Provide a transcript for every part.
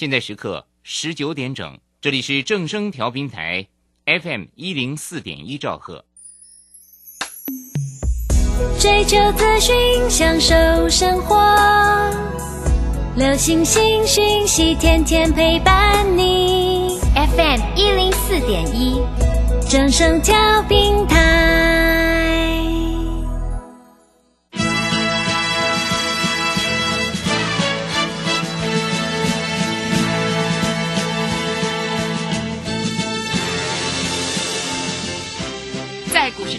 现在时刻19点整，这里是正声调频台 FM 104.1兆赫。追求资讯，享受生活，流行新讯息，天天陪伴你。FM 104.1，正声调频台。在股市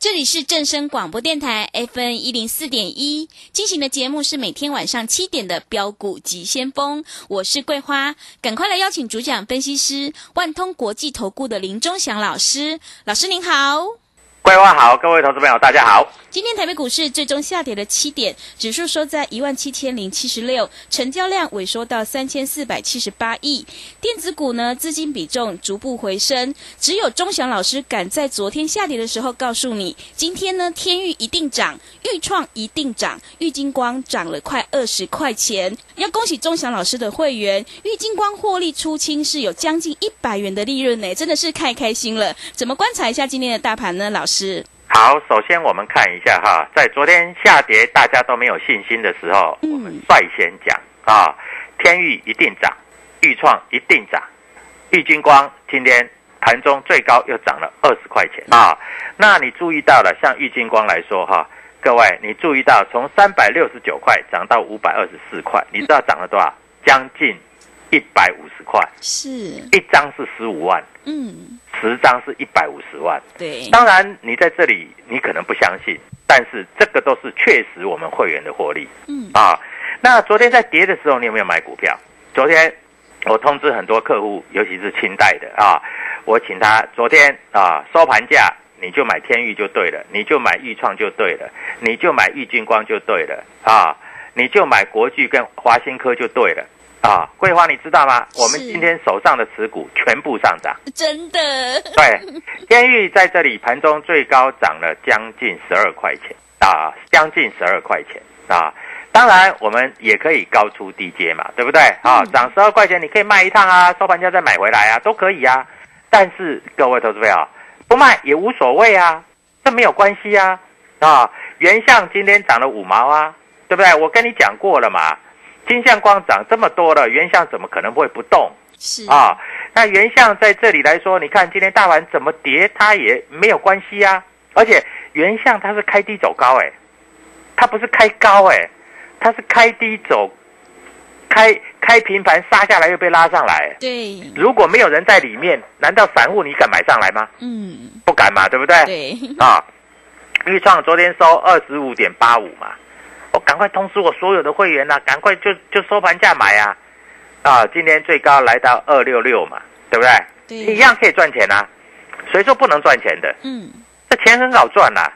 这里是正声广播电台 FM 104.1， 进行的节目是每天晚上7点的标股急先锋，我是桂花，赶快来邀请主讲分析师万通国际投顾的林忠祥老师。老师您好。桂花好，各位投资朋友大家好。今天台北股市最终下跌了7点，指数收在 17,076， 成交量萎缩到3478亿。电子股呢，资金比重逐步回升，只有钟祥老师敢在昨天下跌的时候告诉你，今天呢天域一定涨，裕创一定涨，裕金光涨了快20块钱。要恭喜钟祥老师的会员，裕金光获利出清是有将近100元的利润，真的是太开心了。怎么观察一下今天的大盘呢，老师？好，首先我们看一下哈，在昨天下跌大家都没有信心的时候，我们率先讲啊，天域一定涨，裕创一定涨，裕金光今天盘中最高又涨了20块钱啊。那你注意到了，像裕金光来说哈，各位你注意到从369块涨到524块，你知道涨了多少？将近150块，是一张是15万，10张是150万。对，当然你在这里你可能不相信，但是这个都是确实我们会员的获利。那昨天在跌的时候，你有没有买股票？昨天我通知很多客户，尤其是清代的啊，我请他昨天啊收盘价你就买天域就对了，你就买裕创就对了，你就买裕金光就对了啊，你就买国巨跟华新科就对了。啊，桂花，你知道吗？我们今天手上的持股全部上涨，真的。对，天域在这里盘中最高涨了将近12块钱啊，将近12块钱啊。当然，我们也可以高出低接嘛，对不对？啊，涨12块钱你可以卖一趟啊，收盘价再买回来啊，都可以啊。但是各位投资朋友，不卖也无所谓啊，这没有关系啊。啊，原相今天涨了5毛啊，对不对？我跟你讲过了嘛。金像光涨这么多了，原相怎么可能会不动？是啊，那原相在这里来说，你看今天大盘怎么跌，它也没有关系啊。而且原相它是开低走高，它不是开高，它是开低走，开平盘杀下来又被拉上来。对，如果没有人在里面，难道散户你敢买上来吗？不敢嘛，对不对？对啊，裕创昨天收 25.85 嘛。我赶快通知我所有的会员啊，赶快就收盘价买啊！啊，今天最高来到266嘛，对不对？对，一样可以赚钱啊！谁说不能赚钱的？这钱很好赚啊，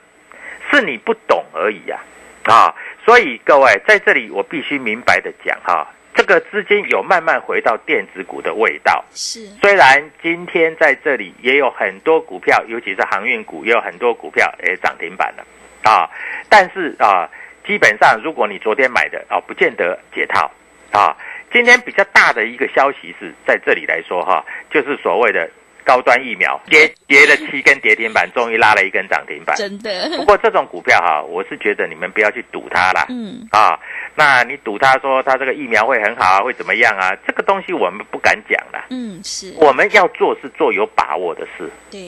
是你不懂而已啊！啊，所以各位在这里我必须明白的讲哈，这个资金有慢慢回到电子股的味道。是，虽然今天在这里也有很多股票，尤其是航运股，也有很多股票也涨停板了啊，但是啊。基本上，如果你昨天买的啊，不见得解套啊。今天比较大的一个消息是在这里来说哈，就是所谓的高端疫苗跌了7根跌停板，终于拉了1根涨停板，真的。不过这种股票哈，我是觉得你们不要去赌它啦。嗯啊，那你赌它说它这个疫苗会很好啊，会怎么样啊？这个东西我们不敢讲啦。嗯，是。我们要做是做有把握的事。对。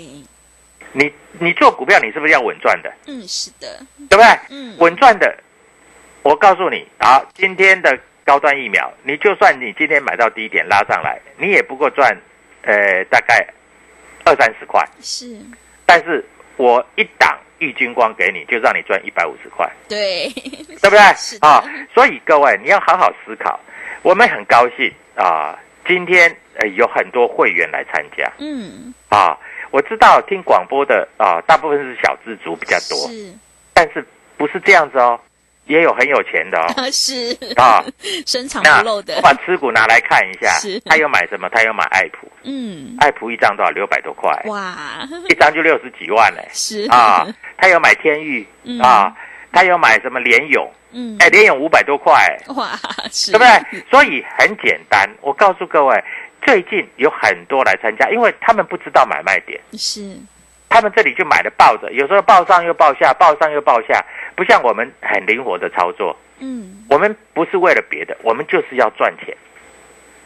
你做股票，你是不是要稳赚的？嗯，是的。对不对？嗯，稳赚的，我告诉你啊，今天的高端疫苗，你就算你今天买到低点拉上来，你也不够赚，大概。20-30块是，但是我一档玉金光给你，就让你赚150块，对，对不对？是啊，所以各位你要好好思考。我们很高兴啊，今天有很多会员来参加，嗯，啊，我知道听广播的啊，大部分是小资族比较多，是，但是不是这样子哦，也有很有钱的哦，是啊，深藏不露的。我把持股拿来看一下，是，他有买什么？他有买爱普。嗯，爱普一张多少？600多块。哇，一张就60几万嘞。是啊，他有买天域、啊，他有买什么联咏？嗯，哎，联咏500多块。哇，是，对不对？所以很简单，我告诉各位，最近有很多来参加，因为他们不知道买卖点，是，他们这里就买了抱着，有时候抱上又抱下，抱上又抱下，不像我们很灵活的操作。嗯，我们不是为了别的，我们就是要赚钱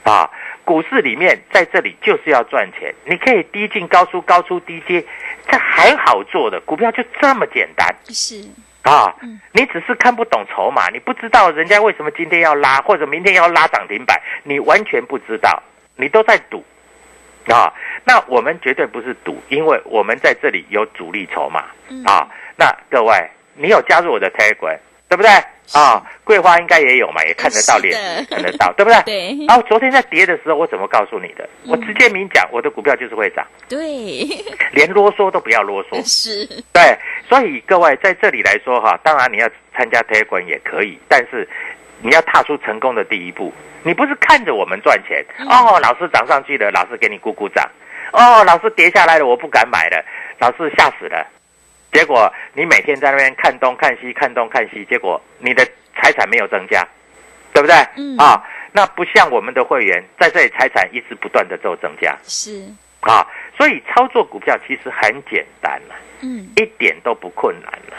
啊。股市里面在这里就是要赚钱，你可以低进高出，高出低接，这很好做的股票就这么简单。是啊，你只是看不懂筹码，你不知道人家为什么今天要拉或者明天要拉涨停板，你完全不知道，你都在赌啊。那我们绝对不是赌，因为我们在这里有主力筹码啊。那各位，你有加入我的 Telegram 对不对？啊，桂花应该也有嘛，也看得到脸，看得到，对不对？对。然后昨天在跌的时候，我怎么告诉你的？我直接明讲，我的股票就是会涨。对，连啰嗦都不要啰嗦。是。对，所以各位在这里来说哈，当然你要参加 Telegram 也可以，但是你要踏出成功的第一步。你不是看着我们赚钱哦，老师涨上去了，老师给你鼓鼓掌。哦，老师跌下来了，我不敢买了，老师吓死了。结果你每天在那边看东看西，看东看西，结果你的财产没有增加，对不对？嗯啊，那不像我们的会员在这里财产一直不断的做增加，是啊，所以操作股票其实很简单了，嗯，一点都不困难了。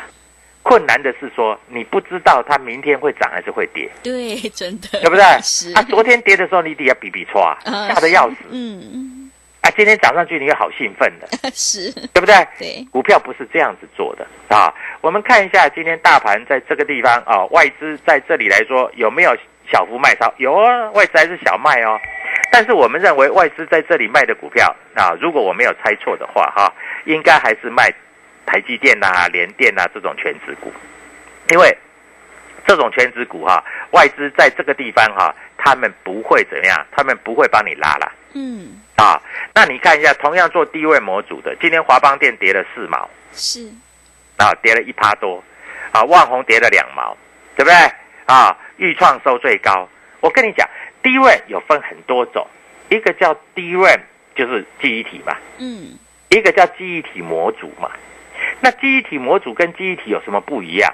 困难的是说你不知道它明天会涨还是会跌，对，真的，对不对？是啊，昨天跌的时候你得要比比戳，吓得要死，嗯。啊，今天涨上去，你又好兴奋的，是，对不对？对，股票不是这样子做的啊。我们看一下今天大盘在这个地方啊，外资在这里来说有没有小幅卖超？有啊，外资还是小卖哦。但是我们认为外资在这里卖的股票啊，如果我没有猜错的话哈、啊，应该还是卖台积电啊、联电啊这种全指股，因为这种全指股哈、啊，外资在这个地方哈、啊，他们不会怎样，他们不会帮你拉啦。嗯。啊，那你看一下，同样做低位模组的，今天华邦电跌了4毛，是，啊，跌了1%多，啊，旺宏跌了2毛，对不对？啊，裕创收最高。我跟你讲，低位有分很多种，一个叫 D-RAM， 就是记忆体嘛，嗯，一个叫记忆体模组嘛。那记忆体模组跟记忆体有什么不一样？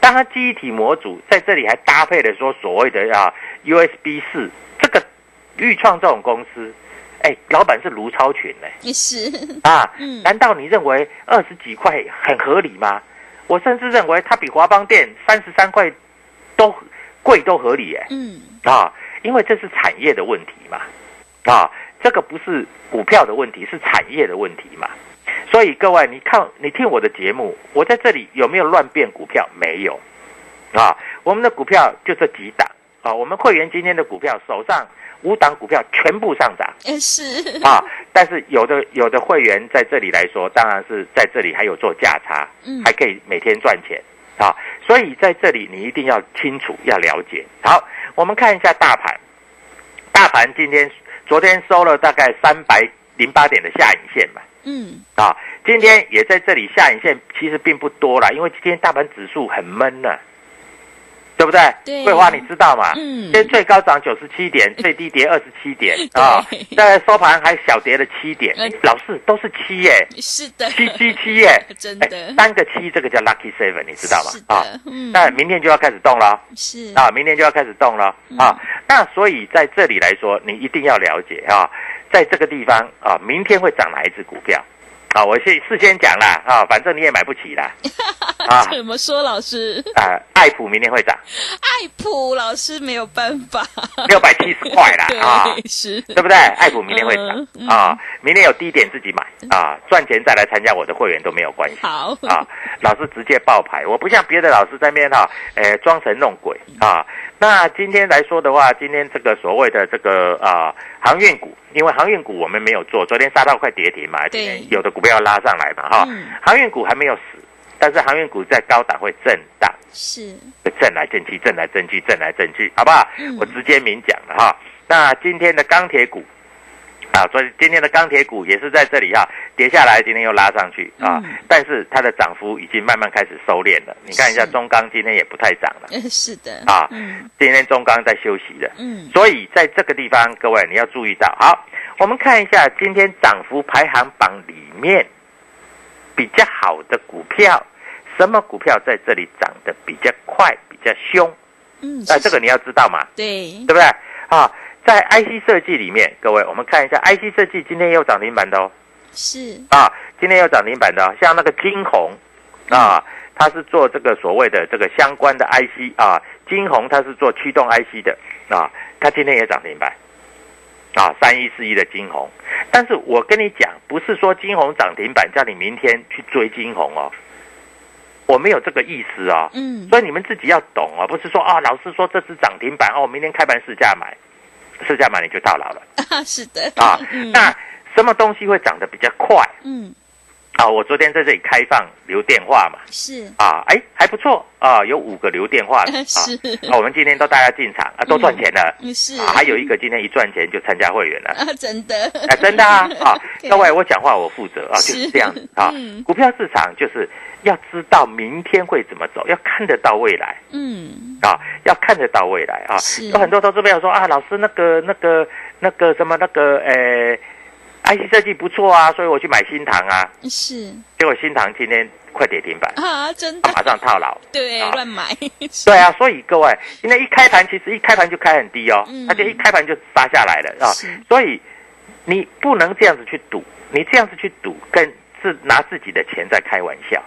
当然，记忆体模组在这里还搭配了说所谓的啊 USB 4，这个裕创这种公司。哎，老板是卢超群嘞，也是啊，嗯，难道你认为20几块很合理吗？我甚至认为它比华邦电33块都贵都合理耶，嗯啊，因为这是产业的问题嘛，啊，这个不是股票的问题，是产业的问题嘛，所以各位，你看，你听我的节目，我在这里有没有乱变股票？没有，啊，我们的股票就这几档啊，我们会员今天的股票手上。5档股票全部上涨，是啊，但是有的会员在这里来说，当然是在这里还有做价差，嗯，还可以每天赚钱啊，所以在这里你一定要清楚要了解。好，我们看一下大盘，大盘昨天收了大概308点的下影线嘛，嗯啊，今天也在这里下影线其实并不多啦，因为今天大盘指数很闷了。对不对？对，桂花你知道嘛？嗯，今天最高涨97点，最低跌27点啊，在收盘还小跌了7点。老是都是7耶，是的，7耶，真的，3个7，这个叫 lucky seven， 你知道吗？啊，嗯，那明天就要开始动了，是啊，明天就要开始动了啊。那所以在这里来说，你一定要了解啊，在这个地方啊，明天会涨哪一只股票？啊，我先事先讲啦，啊，反正你也买不起啦。啊，怎么说老师？啊，爱普明天会涨。爱普老师没有办法，670块啦，啊，是，对不对？爱普明天会涨、啊，明天有低点自己买啊，赚钱再来参加我的会员都没有关系。好啊，老师直接爆牌，我不像别的老师在那边哈，装神弄鬼啊。那今天来说的话，今天这个所谓的这个啊航运股，因为航运股我们没有做，昨天杀到快跌停嘛，今天有的股票拉上来嘛哈、航运股还没有死，但是航运股在高档会震荡，是震来震去，震来震去，震来震去，好不好？我直接明讲了哈。那今天的钢铁股啊，所以今天的钢铁股也是在这里哈、啊，跌下来，今天又拉上去啊、但是它的涨幅已经慢慢开始收敛了。你看一下中钢今天也不太涨了，是的啊、今天中钢在休息的，所以在这个地方各位你要注意到。好，我们看一下今天涨幅排行榜里面比较好的股票，什么股票在这里涨得比较快、比较凶？这个你要知道嘛，对，对不对啊？在 IC 设计里面，各位我们看一下 IC 设计今天也有涨停板的哦，是啊，今天有涨停板的、哦，像那个金鸿啊，它是做这个所谓的这个相关的 IC 啊，金鸿它是做驱动 IC 的啊，它今天也涨停板啊，3141的金鸿。但是我跟你讲，不是说金鸿涨停板叫你明天去追金鸿哦。我没有这个意思哦，所以你们自己要懂哦，不是说啊，老师说这是涨停板哦，明天开盘市价买。市价买你就套牢了、是的啊、那什么东西会涨得比较快？啊，我昨天在这里开放留电话嘛，是啊，还不错啊，有5个留电话了、是啊，我们今天都大家进场啊，都赚钱了，是、啊，还有1个今天一赚钱就参加会员了啊，真的啊，真的啊啊，各位我讲话我负责啊，就是这样子啊、股票市场就是要知道明天会怎么走，要看得到未来，啊，要看得到未来啊，有很多投资朋友说啊，老师那个什么那个IC 设计不错啊，所以我去买新唐啊，是，结果新唐今天快跌停板啊，真的、啊，马上套牢，对，啊、乱买，对啊，所以各位，因为一开盘其实一开盘就开很低哦，它就一开盘就杀下来了啊，所以你不能这样子去赌，你这样子去赌跟是拿自己的钱在开玩笑，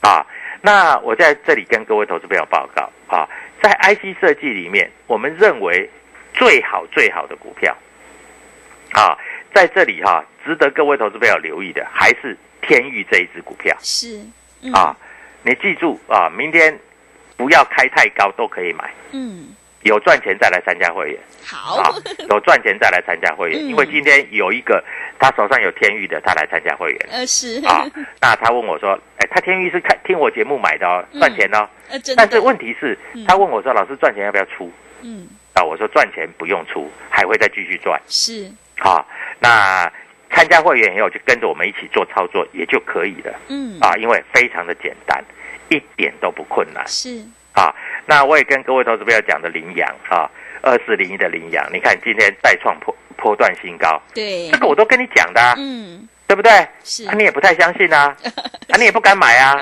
啊，那我在这里跟各位投资朋友报告啊，在 IC 设计里面，我们认为最好的股票啊。在这里哈、啊，值得各位投资朋友留意的还是天钰这一支股票。是、啊，你记住啊，明天不要开太高都可以买。有赚钱再来参加会员。好，啊、有赚钱再来参加会员、因为今天有一个他手上有天钰的，他来参加会员。是啊，那他问我说，他天钰是听我节目买的哦，赚钱哦。但是问题是，他问我说，老师赚钱要不要出？啊，我说赚钱不用出，还会再继续赚。是。啊，那参加会员以后就跟着我们一起做操作也就可以了。啊，因为非常的简单，一点都不困难。是啊，那我也跟各位投资朋友讲的羚羊啊，2401的羚羊，你看今天再创波段新高。对，这个我都跟你讲的、啊。对不对？是啊，你也不太相信啊，啊，你也不敢买啊。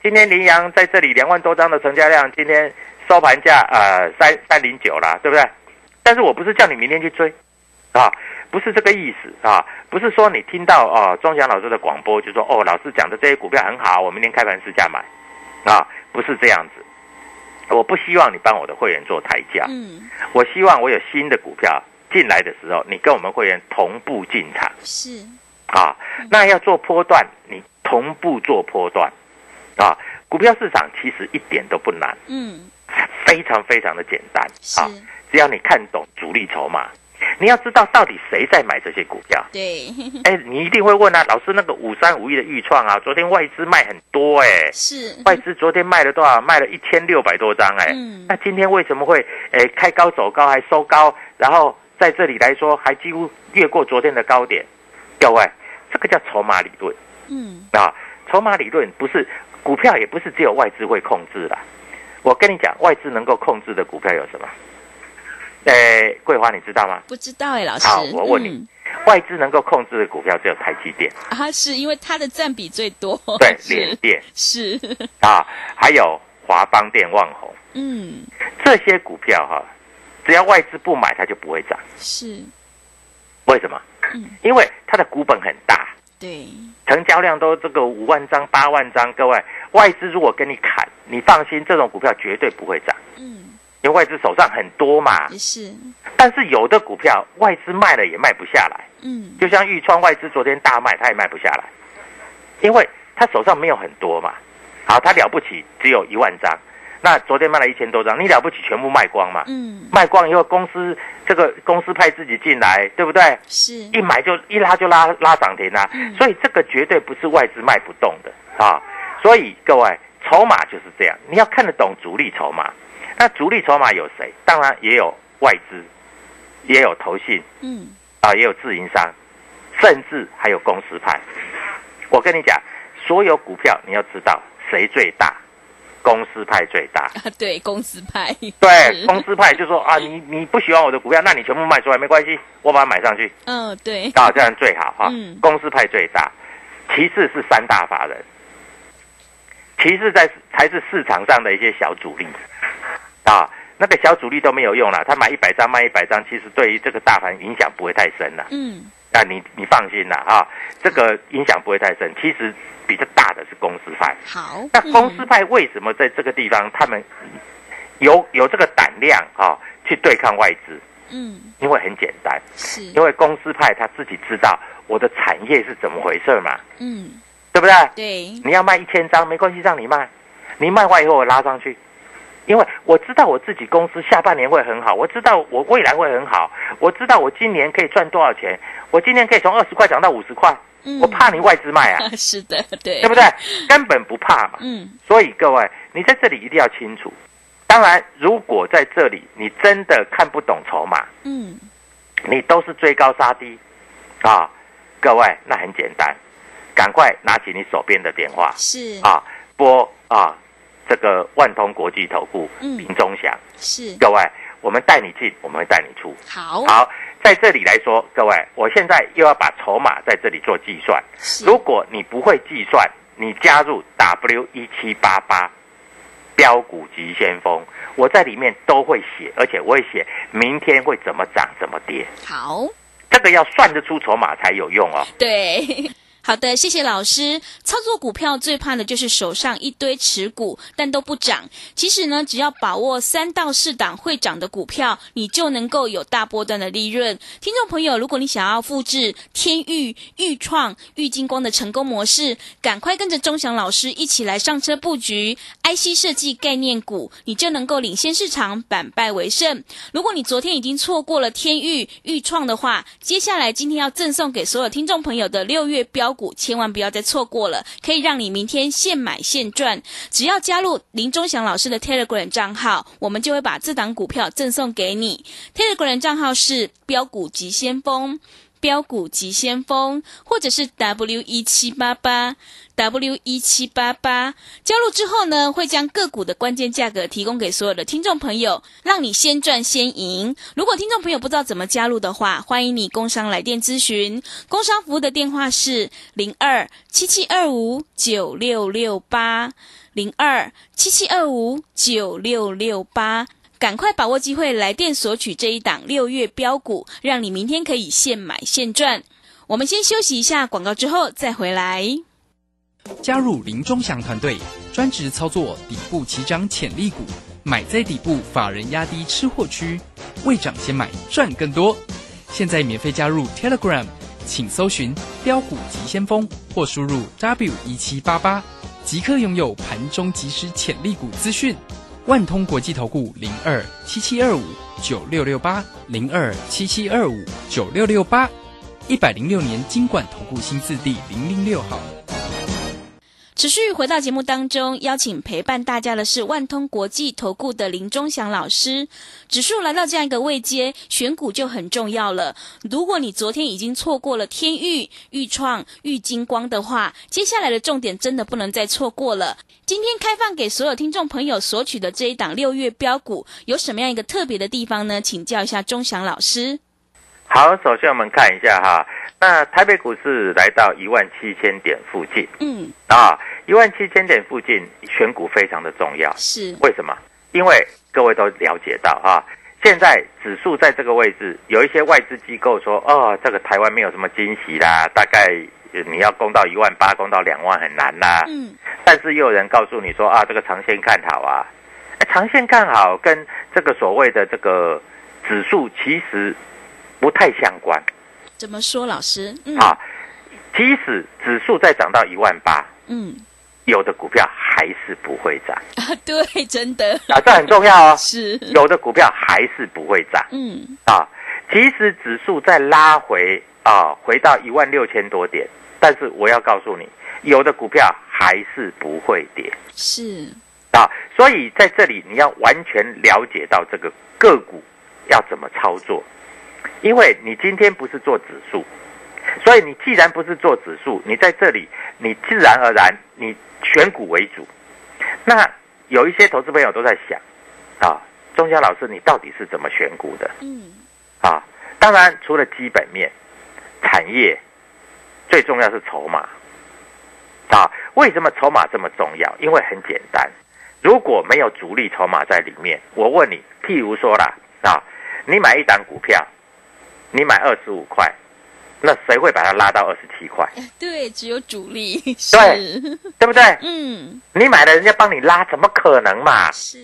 今天羚羊在这里2万多张的成交量，今天收盘价309啦，对不对？但是我不是叫你明天去追。啊，不是这个意思啊，不是说你听到啊钟翔老师的广播就说哦，老师讲的这些股票很好，我明天开盘市价买，啊，不是这样子。我不希望你帮我的会员做抬价，我希望我有新的股票进来的时候，你跟我们会员同步进场。是啊，那要做波段，你同步做波段，啊，股票市场其实一点都不难，非常的简单啊，只要你看懂主力筹码。你要知道到底谁在买这些股票？对，你一定会问啊，老师那个5351的预创啊，昨天外资卖很多是外资昨天卖了多少？卖了1600多张那今天为什么会开高走高还收高，然后在这里来说还几乎越过昨天的高点？各位，这个叫筹码理论。啊，筹码理论不是股票，也不是只有外资会控制啦。我跟你讲，外资能够控制的股票有什么？桂花你知道吗？不知道老师。好，我问你，外资能够控制的股票只有台积电啊，是因为它的占比最多。对，联电是啊，还有华邦电、旺宏，这些股票哈、啊，只要外资不买，它就不会涨。是，为什么？因为它的股本很大，对，成交量都这个5万张、8万张，各位外资如果跟你砍，你放心，这种股票绝对不会涨。因为外资手上很多嘛，是。但是有的股票外资卖了也卖不下来，就像玉川外资昨天大卖，它也卖不下来，因为它手上没有很多嘛。好，它了不起只有1万张，那昨天卖了1000多张，你了不起全部卖光嘛？卖光以后公司派自己进来，对不对？是。一买就一拉就拉涨停啊，所以这个绝对不是外资卖不动的啊。所以各位筹码就是这样，你要看得懂主力筹码。那主力筹码有谁？当然也有外资，也有投信，也有自营商，甚至还有公司派。我跟你讲，所有股票你要知道谁最大，公司派最大。对，公司派。对，公司派就说啊，你不喜欢我的股票，那你全部卖出来没关系，我把它买上去。对。啊，这样最好哈。公司派最大，其次是三大法人，其次才是市场上的一些小主力。那个小主力都没有用了，他买100张卖100张，其实对于这个大盘影响不会太深了。那你放心了啊，这个影响不会太深。其实比较大的是公司派。好，那公司派为什么在这个地方他们有这个胆量啊去对抗外资？因为很简单，是因为公司派他自己知道我的产业是怎么回事嘛。对不对？对，你要卖1000张没关系，让你卖，你卖完以后我拉上去。因为我知道我自己公司下半年会很好，我知道我未来会很好，我知道我今年可以赚多少钱，我今年可以从20块涨到50块，我怕你外资卖啊？是的，对，对不对？根本不怕嘛。所以各位，你在这里一定要清楚。当然，如果在这里你真的看不懂筹码，你都是追高杀低啊，各位那很简单，赶快拿起你手边的电话，是啊，拨啊。这个万通国际投顾林中祥，是，各位，我们带你进，我们会带你出。好，在这里来说，各位，我现在又要把筹码在这里做计算。如果你不会计算，你加入 W1788 标股急先锋，我在里面都会写，而且我会写明天会怎么涨怎么跌。好，这个要算得出筹码才有用哦。对。好的，谢谢老师。操作股票最怕的就是手上一堆持股，但都不涨。其实呢，只要把握3到4档会涨的股票，你就能够有大波段的利润。听众朋友，如果你想要复制天钰、钰创、玉金光的成功模式，赶快跟着钟祥老师一起来上车布局 IC 设计概念股，你就能够领先市场，反败为胜。如果你昨天已经错过了天钰、钰创的话，接下来今天要赠送给所有听众朋友的6月标股千万不要再错过了，可以让你明天现买现赚。只要加入林中祥老师的 Telegram 账号，我们就会把这档股票赠送给你。 Telegram 账号是标股急先锋，或者是 W1788。加入之后呢，会将个股的关键价格提供给所有的听众朋友，让你先赚先赢。如果听众朋友不知道怎么加入的话，欢迎你工商来电咨询。工商服务的电话是02-7725-9668 02-7725-9668。赶快把握机会，来电索取这一档6月标股，让你明天可以现买现赚。我们先休息一下广告，之后再回来。加入林中祥团队，专职操作底部起涨潜力股，买在底部，法人压低吃货区，未涨先买，赚更多。现在免费加入 Telegram， 请搜寻标股急先锋，或输入 W1788， 即刻拥有盘中即时潜力股资讯。万通国际投顾02-7725-9668 02-7725-9668， 106年金管投顾新字第006号。持续回到节目当中，邀请陪伴大家的是万通国际投顾的林中祥老师。指数来到这样一个位阶，选股就很重要了。如果你昨天已经错过了天钰、钰创、玉金光的话，接下来的重点真的不能再错过了。今天开放给所有听众朋友索取的这一档6月标股，有什么样一个特别的地方呢？请教一下中祥老师。好，首先我们看一下哈，那台北股市来到17000点附近，17000点附近选股非常的重要，是为什么？因为各位都了解到啊，现在指数在这个位置，有一些外资机构说，哦，这个台湾没有什么惊喜啦，大概你要攻到18000，攻到20000很难啦。嗯。但是又有人告诉你说啊，这个长线看好啊，长线看好跟这个所谓的这个指数其实不太相关。怎么说，老师？嗯。啊，即使指数再涨到18000，嗯，有的股票还是不会涨啊！对，真的啊，这很重要哦。是，有的股票还是不会涨。嗯，啊，其实指数再拉回啊，回到16000多点，但是我要告诉你，有的股票还是不会跌。是啊，所以在这里你要完全了解到这个个股要怎么操作，因为你今天不是做指数，所以你既然不是做指数，你在这里，你自然而然你选股为主。那有一些投资朋友都在想啊，钟佳老师你到底是怎么选股的？嗯，啊，当然除了基本面、产业，最重要是筹码。啊，为什么筹码这么重要？因为很简单，如果没有主力筹码在里面，我问你，譬如说啦，啊，你买一档股票，你买25块。那谁会把它拉到27块？对，只有主力。对，对不对？嗯。你买了人家帮你拉，怎么可能嘛？是。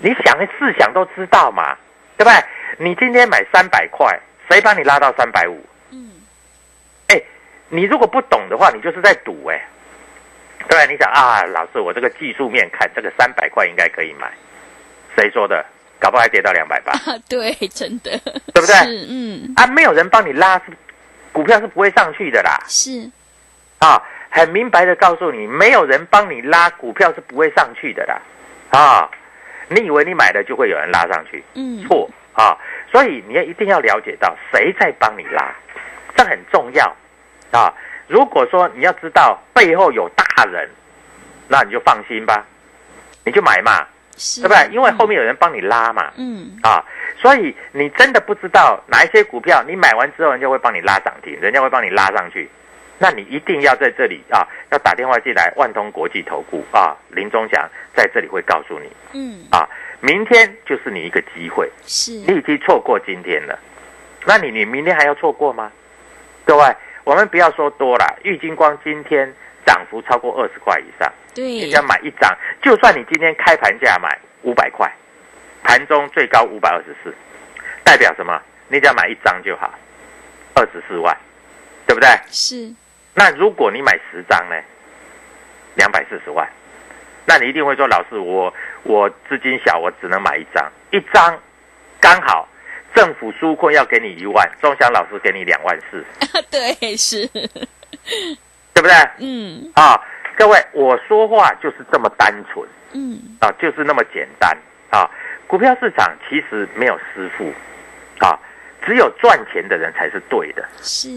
你想试想都知道嘛，对不对？你今天买300块，谁帮你拉到350？嗯。哎，你如果不懂的话，你就是在赌哎。对，你想啊，老师，我这个技术面看这个300块应该可以买，谁说的？搞不好还跌到280。啊，对，真的。对不对？是，嗯。啊，没有人帮你拉，是。股票是不会上去的啦，是，啊，很明白的告诉你，没有人帮你拉，股票是不会上去的啦，啊，你以为你买了就会有人拉上去，嗯，错啊，所以你也一定要了解到谁在帮你拉，这很重要啊。如果说你要知道背后有大人，那你就放心吧，你就买嘛，对不对？因为后面有人帮你拉嘛，嗯，啊。所以你真的不知道哪一些股票，你买完之后人家会帮你拉涨停，人家会帮你拉上去，那你一定要在这里啊，要打电话进来万通国际投顾啊，林宗祥在这里会告诉你，嗯，啊，明天就是你一个机会，是，你已经错过今天了，那你明天还要错过吗？各位，我们不要说多啦，玉金光今天涨幅超过20块以上，对，人家买一张，就算你今天开盘价买500块。盘中最高524，代表什么？你只要买一张就好，24万，对不对？是。那如果你买10张呢？240万。那你一定会说，老师，我资金小，我只能买一张，一张刚好政府纾困要给你1万，钟祥老师给你24000。对，是，对不对？嗯。啊，各位，我说话就是这么单纯，嗯，啊，就是那么简单啊。股票市场其实没有师傅，啊，只有赚钱的人才是对的。是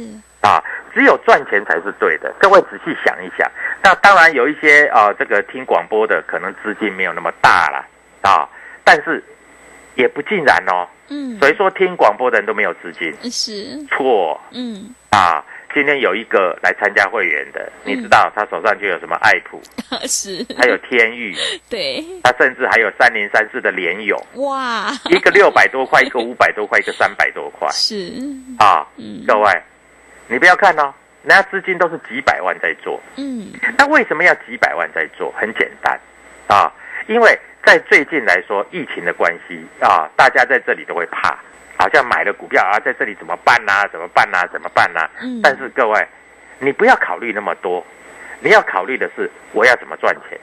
啊，只有赚钱才是对的。各位仔细想一想，那当然有一些啊，这个听广播的可能资金没有那么大啦，啊，但是也不尽然哦。嗯，谁说听广播的人都没有资金？是错。嗯啊，今天有一个来参加会员的，嗯，你知道他手上就有什么爱普，是，还有天域，对，他甚至还有3034的联友，哇，一个600多块，一个500多块，一个300多块，是啊，嗯，各位，你不要看哦，人家资金都是几百万在做，嗯，那为什么要几百万在做？很简单啊，因为在最近来说，疫情的关系啊，大家在这里都会怕。好像买了股票啊，在这里怎么办啊，怎么办啊，怎么办啊，嗯，但是各位，你不要考虑那么多，你要考虑的是我要怎么赚钱，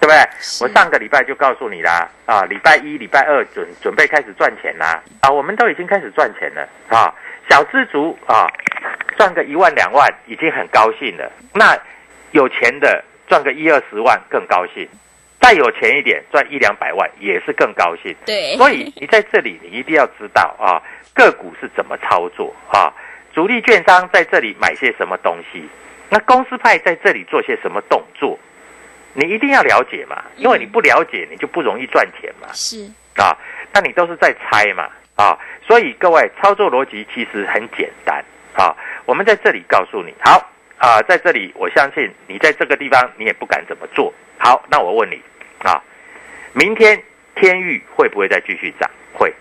对不对？我上个礼拜就告诉你啦，啊，礼拜一礼拜二准备开始赚钱啦，啊，我们都已经开始赚钱了啊，小资族啊，赚个1万2万已经很高兴了，那有钱的赚个120万更高兴。再有钱一点，赚100-200万也是更高兴。对，所以你在这里，你一定要知道啊，个股是怎么操作啊，主力券商在这里买些什么东西，那公司派在这里做些什么动作，你一定要了解嘛，因为你不了解，你就不容易赚钱嘛。是啊，那你都是在猜嘛啊，所以各位操作逻辑其实很简单啊，我们在这里告诉你，好啊，在这里我相信你在这个地方你也不敢怎么做。好，那我问你啊，明天天域会不会再继续涨？会，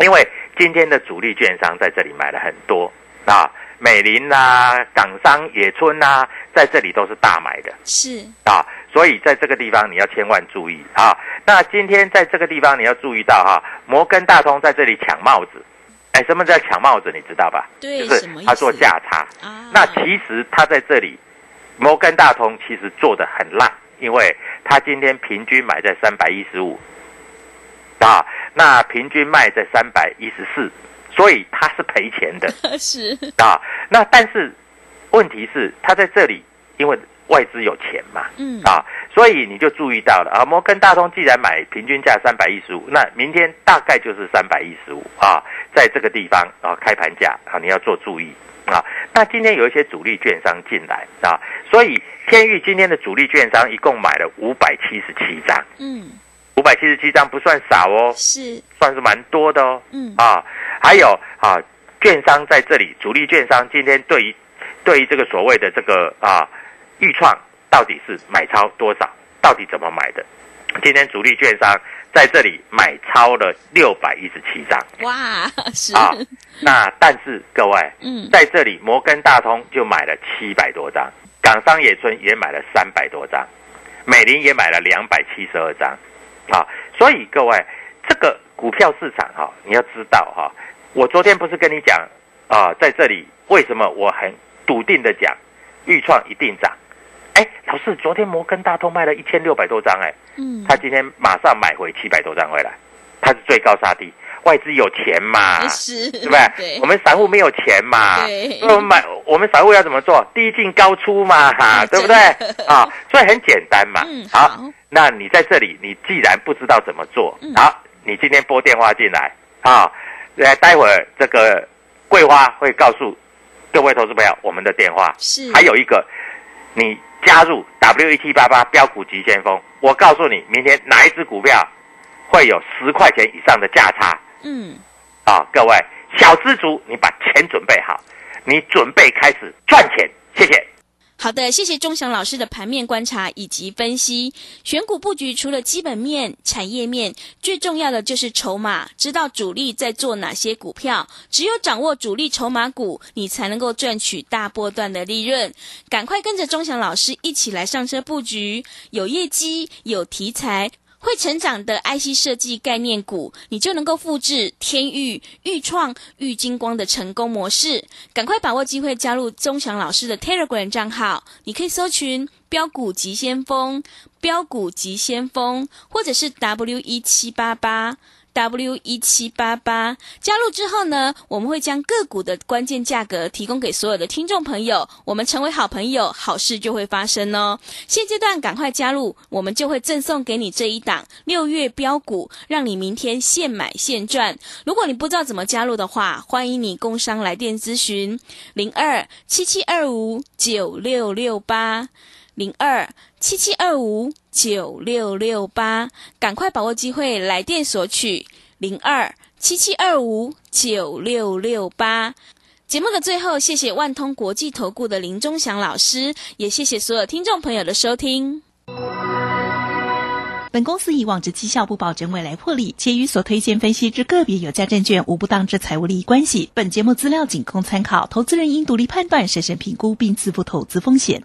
因为今天的主力券商在这里买了很多啊，美林啊、港商、野村啊，在这里都是大买的，是啊，所以在这个地方你要千万注意啊。那今天在这个地方你要注意到啊，摩根大通在这里抢帽子，哎，什么叫抢帽子？你知道吧？对，就是他做价差啊。那其实他在这里，摩根大通其实做得很烂，因为他今天平均买在315啊，那平均卖在314。所以他是赔钱的，是啊。那但是问题是，他在这里，因为外资有钱嘛，嗯啊，所以你就注意到了啊。摩根大通既然买平均价315，那明天大概就是315啊，在这个地方啊开盘价啊，你要做注意啊。那今天有一些主力券商进来啊，所以天钰今天的主力券商一共买了577张，嗯。577张不算少哦，是算是蛮多的哦。嗯啊，还有啊，券商在这里，主力券商今天对于这个所谓的这个啊预创到底是买超多少，到底怎么买的？今天主力券商在这里买超了617张。哇，是啊。那但是各位，嗯，在这里摩根大通就买了700多张，港商野村也买了300多张，美林也买了272张。啊，所以各位，这个股票市场哈、啊，你要知道哈、啊，我昨天不是跟你讲啊，在这里为什么我很笃定的讲，预创一定涨？哎，老师，昨天摩根大通卖了1600多张，哎，嗯，他今天马上买回700多张回来，他是最高杀低，外资有钱嘛，是，对不对？对，我们散户没有钱嘛，对，所以我们散户要怎么做？低进高出嘛，哈，对不对？啊，所以很简单嘛，嗯，好。那你在这里，你既然不知道怎么做，好，你今天拨电话进来啊，待会儿这个桂花会告诉各位投资朋友我们的电话。是，还有一个，你加入 W1788 标股急先锋，我告诉你，明天哪一只股票会有10块钱以上的价差。嗯，啊，各位小资族，你把钱准备好，你准备开始赚钱，谢谢。好的，谢谢钟翔老师的盘面观察以及分析。选股布局除了基本面、产业面，最重要的就是筹码，知道主力在做哪些股票。只有掌握主力筹码股，你才能够赚取大波段的利润。赶快跟着钟翔老师一起来上车布局，有业绩、有题材、会成长的 IC 设计概念股，你就能够复制天钰、钰创、玉晶光的成功模式。赶快把握机会，加入钟翔老师的 Telegram 账号，你可以搜寻标股急先锋、标股急先锋，或者是 W1788。W1788 加入之后呢，我们会将个股的关键价格提供给所有的听众朋友，我们成为好朋友，好事就会发生哦。现阶段赶快加入，我们就会赠送给你这一档6月标股，让你明天现买现赚。如果你不知道怎么加入的话，欢迎你工商来电咨询 02-7725-9668 02-7725-9668，赶快把握机会来电索取02-7725-9668。节目的最后，谢谢万通国际投顾的林钟翔老师，也谢谢所有听众朋友的收听。本公司以往之绩效不保证未来获利，且与所推荐分析之个别有价证券无不当之财务利益关系。本节目资料仅供参考，投资人应独立判断、审慎评估并自负投资风险。